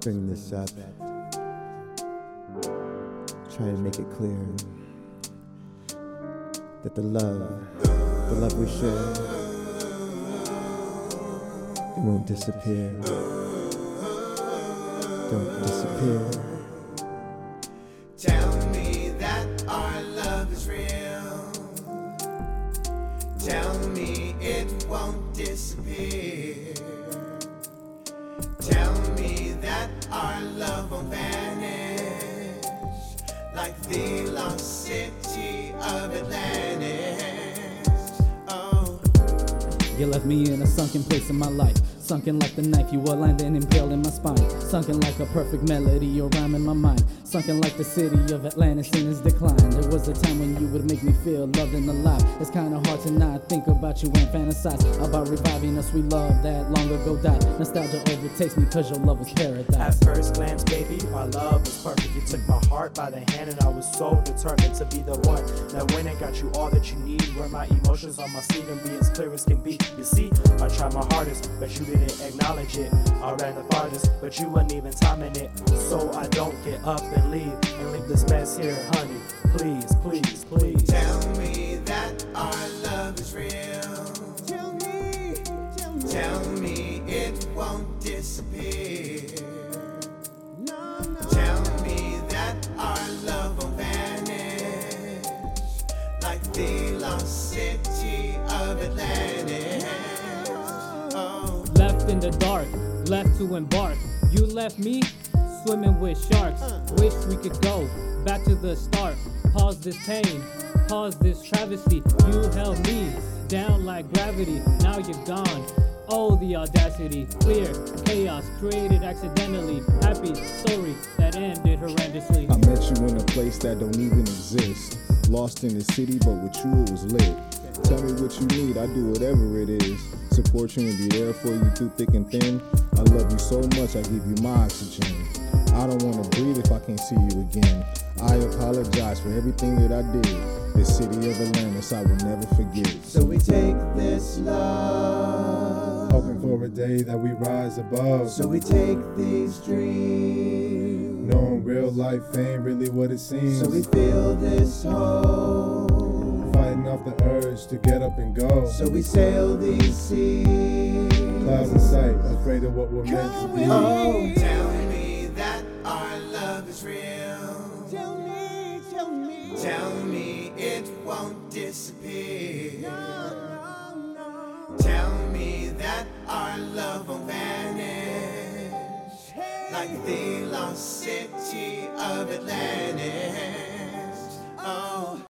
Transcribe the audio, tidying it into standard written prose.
bring this up, try to make it clear that the love we share, it won't disappear. Don't disappear. Tell me it won't disappear. Tell me that our love won't vanish like the lost city of Atlantis. Oh, you left me in a sunken place in my life. Sunken like the knife you aligned and impaled in my spine. Sunken like a perfect melody or rhyme in my mind. Sunken like the city of Atlantis in its decline. There was a time when you would make me feel loved and alive. It's kinda hard to not think about you and fantasize about reviving a sweet love that long ago died. Nostalgia overtakes me cause your love was paradise. At first glance, baby, our love was perfect. You took my heart by the hand and I was so determined to be the one that went and got you all that you need. Wear my emotions on my sleeve and be as clear as can be. You see, I tried my hardest, but you didn't acknowledge it. I ran the farthest, but you weren't even timing it. So I don't get up and leave this mess here, honey. Please, please, please. Tell me that our love is real. Tell me. Tell me it won't disappear. No. Tell me that our love won't vanish like the lost city of Atlantis. Oh. Left in the dark, left to embark. You left me swimming with sharks. Wish we could go back to the start. Pause this pain, pause this travesty. You held me down like gravity. Now you're gone. Oh, the audacity. Clear chaos created accidentally. Happy story that ended horrendously. I met you in a place that don't even exist. Lost in the city, but with you it was lit. Tell me what you need, I do whatever it is. Support you and be there for you through thick and thin. I love you so much, I give you my oxygen. I don't wanna breathe if I can't see you again. I apologize for everything that I did. The city of Atlantis I will never forget. So we take this love, hoping for a day that we rise above. So we take these dreams, knowing real life ain't really what it seems. So we feel this hope, fighting off the urge to get up and go. So we sail these seas, clouds in sight, afraid of what we're meant to be. Oh, tell me that our love is real. Tell me. Tell me it won't disappear. No. Tell me that our love won't vanish like the lost city of Atlantis.